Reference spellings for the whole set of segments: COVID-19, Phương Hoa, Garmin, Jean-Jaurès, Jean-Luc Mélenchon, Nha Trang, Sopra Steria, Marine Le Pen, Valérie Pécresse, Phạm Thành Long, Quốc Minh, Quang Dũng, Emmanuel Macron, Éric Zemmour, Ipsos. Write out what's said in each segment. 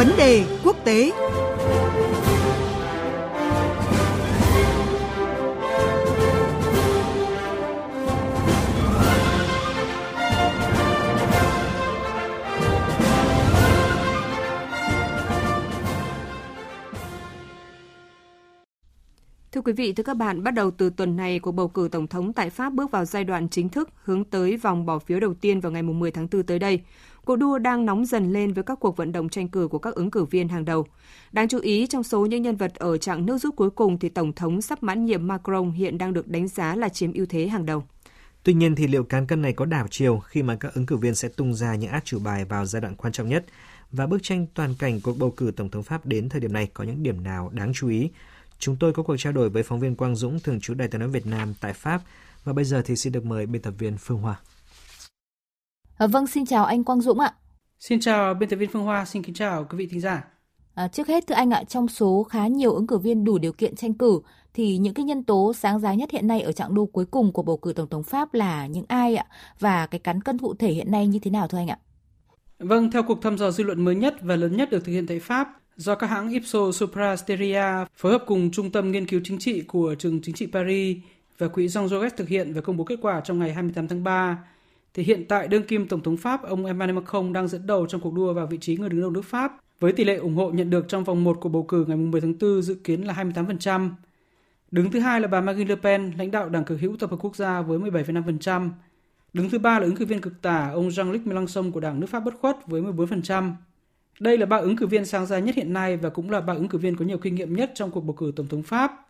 Vấn đề quốc tế. Thưa quý vị, thưa các bạn, bắt đầu từ tuần này, cuộc bầu cử tổng thống tại Pháp bước vào giai đoạn chính thức hướng tới vòng bỏ phiếu đầu tiên vào ngày 10 tháng 4 tới đây. Cuộc đua đang nóng dần lên với các cuộc vận động tranh cử của các ứng cử viên hàng đầu. Đáng chú ý, trong số những nhân vật ở chặng nước rút cuối cùng thì Tổng thống sắp mãn nhiệm Macron hiện đang được đánh giá là chiếm ưu thế hàng đầu. Tuy nhiên thì liệu cán cân này có đảo chiều khi mà các ứng cử viên sẽ tung ra những át chủ bài vào giai đoạn quan trọng nhất? Và bức tranh toàn cảnh cuộc bầu cử Tổng thống Pháp đến thời điểm này có những điểm nào đáng chú ý? Chúng tôi có cuộc trao đổi với phóng viên Quang Dũng, thường trú Đài Tiếng nói Việt Nam tại Pháp. Và bây giờ thì xin được mời biên tập viên Phương Hoa. Vâng, xin chào anh Quang Dũng ạ. Xin chào biên tập viên Phương Hoa, xin kính chào quý vị thính giả. Trước hết thưa anh ạ, trong số khá nhiều ứng cử viên đủ điều kiện tranh cử, thì những cái nhân tố sáng giá nhất hiện nay ở chặng đua cuối cùng của bầu cử Tổng thống Pháp là những ai ạ? Và cái cán cân cụ thể hiện nay như thế nào thưa anh ạ? Vâng, theo cuộc thăm dò dư luận mới nhất và lớn nhất được thực hiện tại Pháp, do các hãng Ipsos, Sopra Steria phối hợp cùng Trung tâm Nghiên cứu Chính trị của Trường Chính trị Paris và Quỹ Jean-Jaurès thực hiện và công bố kết quả trong ngày 28 tháng 3, thì hiện tại đương kim Tổng thống Pháp ông Emmanuel Macron đang dẫn đầu trong cuộc đua vào vị trí người đứng đầu nước Pháp với tỷ lệ ủng hộ nhận được trong vòng 1 của bầu cử ngày 10 tháng 4 dự kiến là 28%. Đứng thứ hai là bà Marine Le Pen, lãnh đạo Đảng cực hữu Tập hợp Quốc gia với 17,5%. Đứng thứ ba là ứng cử viên cực tả ông Jean-Luc Mélenchon của Đảng nước Pháp bất khuất với 14%. Đây là ba ứng cử viên sáng giá nhất hiện nay và cũng là ba ứng cử viên có nhiều kinh nghiệm nhất trong cuộc bầu cử Tổng thống Pháp.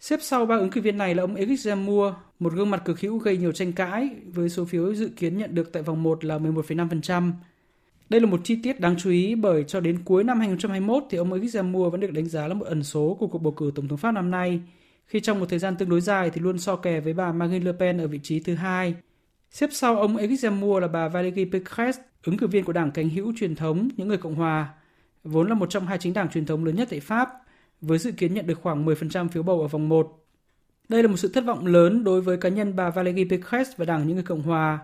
Xếp sau ba ứng cử viên này là ông Éric Zemmour, một gương mặt cực hữu gây nhiều tranh cãi với số phiếu dự kiến nhận được tại vòng 1 là 11,5%. Đây là một chi tiết đáng chú ý bởi cho đến cuối năm 2021 thì ông Éric Zemmour vẫn được đánh giá là một ẩn số của cuộc bầu cử Tổng thống Pháp năm nay, khi trong một thời gian tương đối dài thì luôn so kè với bà Marine Le Pen ở vị trí thứ hai. Xếp sau ông Éric Zemmour là bà Valérie Pécresse, ứng cử viên của Đảng cánh hữu truyền thống những người Cộng hòa, vốn là một trong hai chính đảng truyền thống lớn nhất tại Pháp, với dự kiến nhận được khoảng 10% phiếu bầu ở vòng 1. Đây là một sự thất vọng lớn đối với cá nhân bà Valérie Pécresse và Đảng những người Cộng hòa,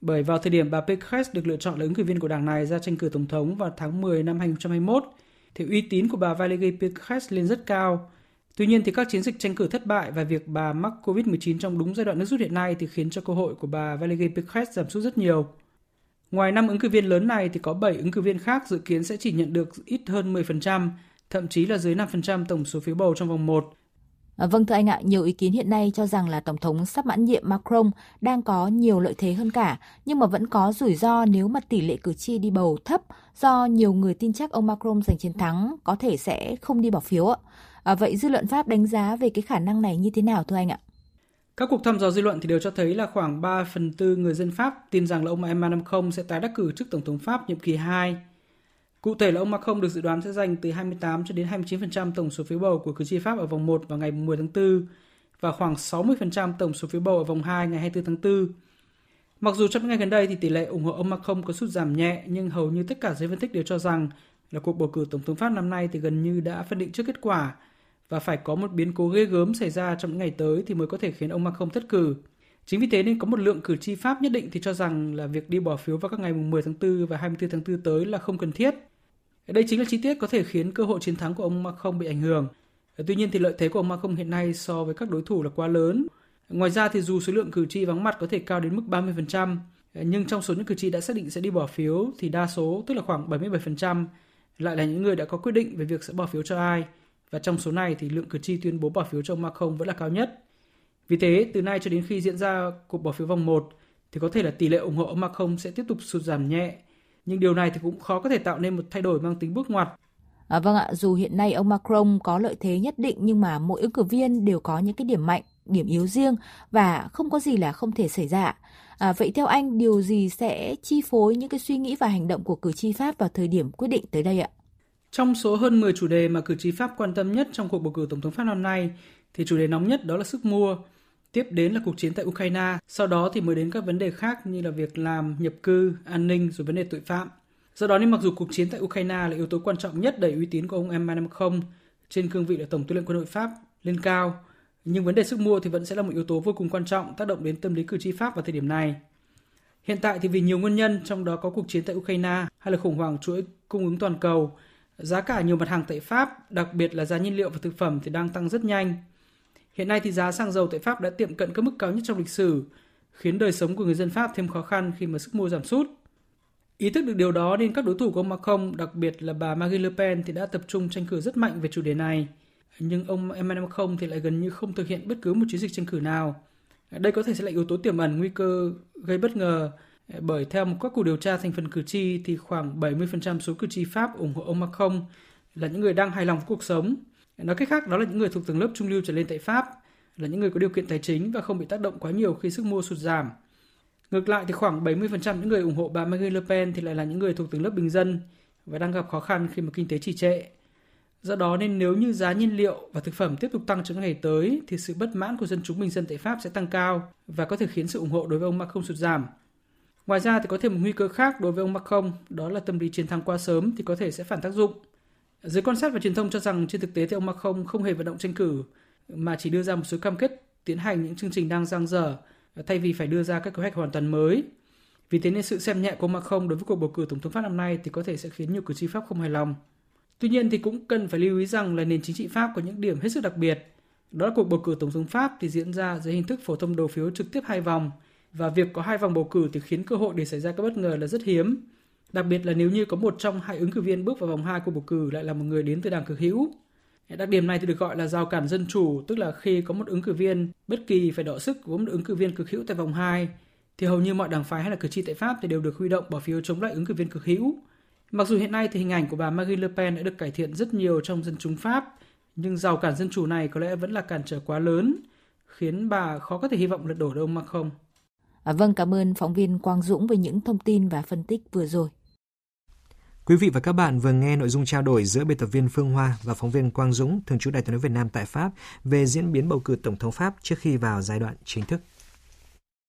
bởi vào thời điểm bà Pécresse được lựa chọn là ứng cử viên của Đảng này ra tranh cử tổng thống vào tháng 10 năm 2021, thì uy tín của bà Valérie Pécresse lên rất cao. Tuy nhiên thì các chiến dịch tranh cử thất bại và việc bà mắc COVID-19 trong đúng giai đoạn nước rút hiện nay thì khiến cho cơ hội của bà Valérie Pécresse giảm sút rất nhiều. Ngoài 5 ứng cử viên lớn này thì có 7 ứng cử viên khác dự kiến sẽ chỉ nhận được ít hơn 10%, thậm chí là dưới 5% tổng số phiếu bầu trong vòng 1. Vâng thưa anh ạ, nhiều ý kiến hiện nay cho rằng là Tổng thống sắp mãn nhiệm Macron đang có nhiều lợi thế hơn cả, nhưng mà vẫn có rủi ro nếu mà tỷ lệ cử tri đi bầu thấp do nhiều người tin chắc ông Macron giành chiến thắng có thể sẽ không đi bỏ phiếu ạ. Vậy dư luận Pháp đánh giá về cái khả năng này như thế nào thưa anh ạ? Các cuộc thăm dò dư luận thì đều cho thấy là khoảng 3/4 người dân Pháp tin rằng là ông Emmanuel Macron sẽ tái đắc cử chức Tổng thống Pháp nhiệm kỳ 2. Cụ thể là ông Macron được dự đoán sẽ giành từ 28 cho đến 29% tổng số phiếu bầu của cử tri Pháp ở vòng 1 vào ngày 10 tháng 4 và khoảng 60% tổng số phiếu bầu ở vòng 2 ngày 24 tháng 4. Mặc dù trong những ngày gần đây thì tỷ lệ ủng hộ ông Macron có sút giảm nhẹ, nhưng hầu như tất cả giới phân tích đều cho rằng là cuộc bầu cử Tổng thống Pháp năm nay thì gần như đã phân định trước kết quả, và phải có một biến cố ghê gớm xảy ra trong những ngày tới thì mới có thể khiến ông Macron thất cử. Chính vì thế nên có một lượng cử tri Pháp nhất định thì cho rằng là việc đi bỏ phiếu vào các ngày 10 tháng 4 và 24 tháng 4 tới là không cần thiết. Đây chính là chi tiết có thể khiến cơ hội chiến thắng của ông Macron bị ảnh hưởng. Tuy nhiên thì lợi thế của ông Macron hiện nay so với các đối thủ là quá lớn. Ngoài ra thì dù số lượng cử tri vắng mặt có thể cao đến mức 30%, nhưng trong số những cử tri đã xác định sẽ đi bỏ phiếu thì đa số, tức là khoảng 77%, lại là những người đã có quyết định về việc sẽ bỏ phiếu cho ai. Và trong số này thì lượng cử tri tuyên bố bỏ phiếu cho ông Macron vẫn là cao nhất. Vì thế, từ nay cho đến khi diễn ra cuộc bỏ phiếu vòng 1 thì có thể là tỷ lệ ủng hộ ông Macron sẽ tiếp tục sụt giảm nhẹ. Nhưng điều này thì cũng khó có thể tạo nên một thay đổi mang tính bước ngoặt. Vâng ạ, dù hiện nay ông Macron có lợi thế nhất định nhưng mà mỗi ứng cử viên đều có những cái điểm mạnh, điểm yếu riêng và không có gì là không thể xảy ra. Vậy theo anh, điều gì sẽ chi phối những cái suy nghĩ và hành động của cử tri Pháp vào thời điểm quyết định tới đây ạ? Trong số hơn 10 chủ đề mà cử tri Pháp quan tâm nhất trong cuộc bầu cử Tổng thống Pháp năm nay thì chủ đề nóng nhất đó là sức mua, tiếp đến là cuộc chiến tại Ukraine, sau đó thì mới đến các vấn đề khác như là việc làm, nhập cư, an ninh rồi vấn đề tội phạm. Do đó nên mặc dù cuộc chiến tại Ukraine là yếu tố quan trọng nhất đẩy uy tín của ông Emmanuel Macron trên cương vị là Tổng tư lệnh quân đội Pháp lên cao, nhưng vấn đề sức mua thì vẫn sẽ là một yếu tố vô cùng quan trọng tác động đến tâm lý cử tri Pháp vào thời điểm này. Hiện tại thì vì nhiều nguyên nhân, trong đó có cuộc chiến tại Ukraine hay là khủng hoảng chuỗi cung ứng toàn cầu, Giá cả nhiều mặt hàng tại Pháp, đặc biệt là giá nhiên liệu và thực phẩm thì đang tăng rất nhanh. Hiện nay thì giá xăng dầu tại Pháp đã tiệm cận các mức cao nhất trong lịch sử, khiến đời sống của người dân Pháp thêm khó khăn khi mà sức mua giảm sút. Ý thức được điều đó nên các đối thủ của ông Macron, đặc biệt là bà Marine Le Pen thì đã tập trung tranh cử rất mạnh về chủ đề này. Nhưng ông Emmanuel Macron thì lại gần như không thực hiện bất cứ một chiến dịch tranh cử nào. Đây có thể sẽ là yếu tố tiềm ẩn nguy cơ gây bất ngờ, bởi theo một các cuộc điều tra thành phần cử tri thì khoảng 70% số cử tri Pháp ủng hộ ông Macron là những người đang hài lòng với cuộc sống. Nói cách khác, đó là những người thuộc tầng lớp trung lưu trở lên tại Pháp, là những người có điều kiện tài chính và không bị tác động quá nhiều khi sức mua sụt giảm. Ngược lại thì khoảng 70% những người ủng hộ bà Marine Le Pen thì lại là những người thuộc tầng lớp bình dân và đang gặp khó khăn khi mà kinh tế trì trệ. Do đó nên nếu như giá nhiên liệu và thực phẩm tiếp tục tăng trong những ngày tới thì sự bất mãn của dân chúng bình dân tại Pháp sẽ tăng cao và có thể khiến sự ủng hộ đối với ông Macron sụt giảm. Ngoài ra thì có thêm một nguy cơ khác đối với ông Macron, đó là tâm lý chiến thắng quá sớm thì có thể sẽ phản tác dụng. Giới quan sát và truyền thông cho rằng trên thực tế thì ông Macron không hề vận động tranh cử mà chỉ đưa ra một số cam kết tiến hành những chương trình đang dang dở thay vì phải đưa ra các kế hoạch hoàn toàn mới. Vì thế nên sự xem nhẹ của ông Macron đối với cuộc bầu cử tổng thống Pháp năm nay thì có thể sẽ khiến nhiều cử tri Pháp không hài lòng. Tuy nhiên thì cũng cần phải lưu ý rằng là nền chính trị Pháp có những điểm hết sức đặc biệt. Đó là cuộc bầu cử tổng thống Pháp thì diễn ra dưới hình thức phổ thông đầu phiếu trực tiếp 2 vòng, và việc có 2 vòng bầu cử thì khiến cơ hội để xảy ra các bất ngờ là rất hiếm. Đặc biệt là nếu như có một trong 2 ứng cử viên bước vào vòng 2 của bầu cử lại là một người đến từ đảng cực hữu. Đặc điểm này thì được gọi là rào cản dân chủ, tức là khi có một ứng cử viên bất kỳ phải đọ sức với một ứng cử viên cực hữu tại vòng 2 thì hầu như mọi đảng phái hay là cử tri tại Pháp thì đều được huy động bỏ phiếu chống lại ứng cử viên cực hữu. Mặc dù hiện nay thì hình ảnh của bà Marine Le Pen đã được cải thiện rất nhiều trong dân chúng Pháp, nhưng rào cản dân chủ này có lẽ vẫn là cản trở quá lớn, khiến bà khó có thể hy vọng lật đổ được ông Macron. Vâng, cảm ơn phóng viên Quang Dũng với những thông tin và phân tích vừa rồi. Quý vị và các bạn vừa nghe nội dung trao đổi giữa biên tập viên Phương Hoa và phóng viên Quang Dũng, thường trú Đài Tiếng nói Việt Nam tại Pháp về diễn biến bầu cử tổng thống Pháp trước khi vào giai đoạn chính thức.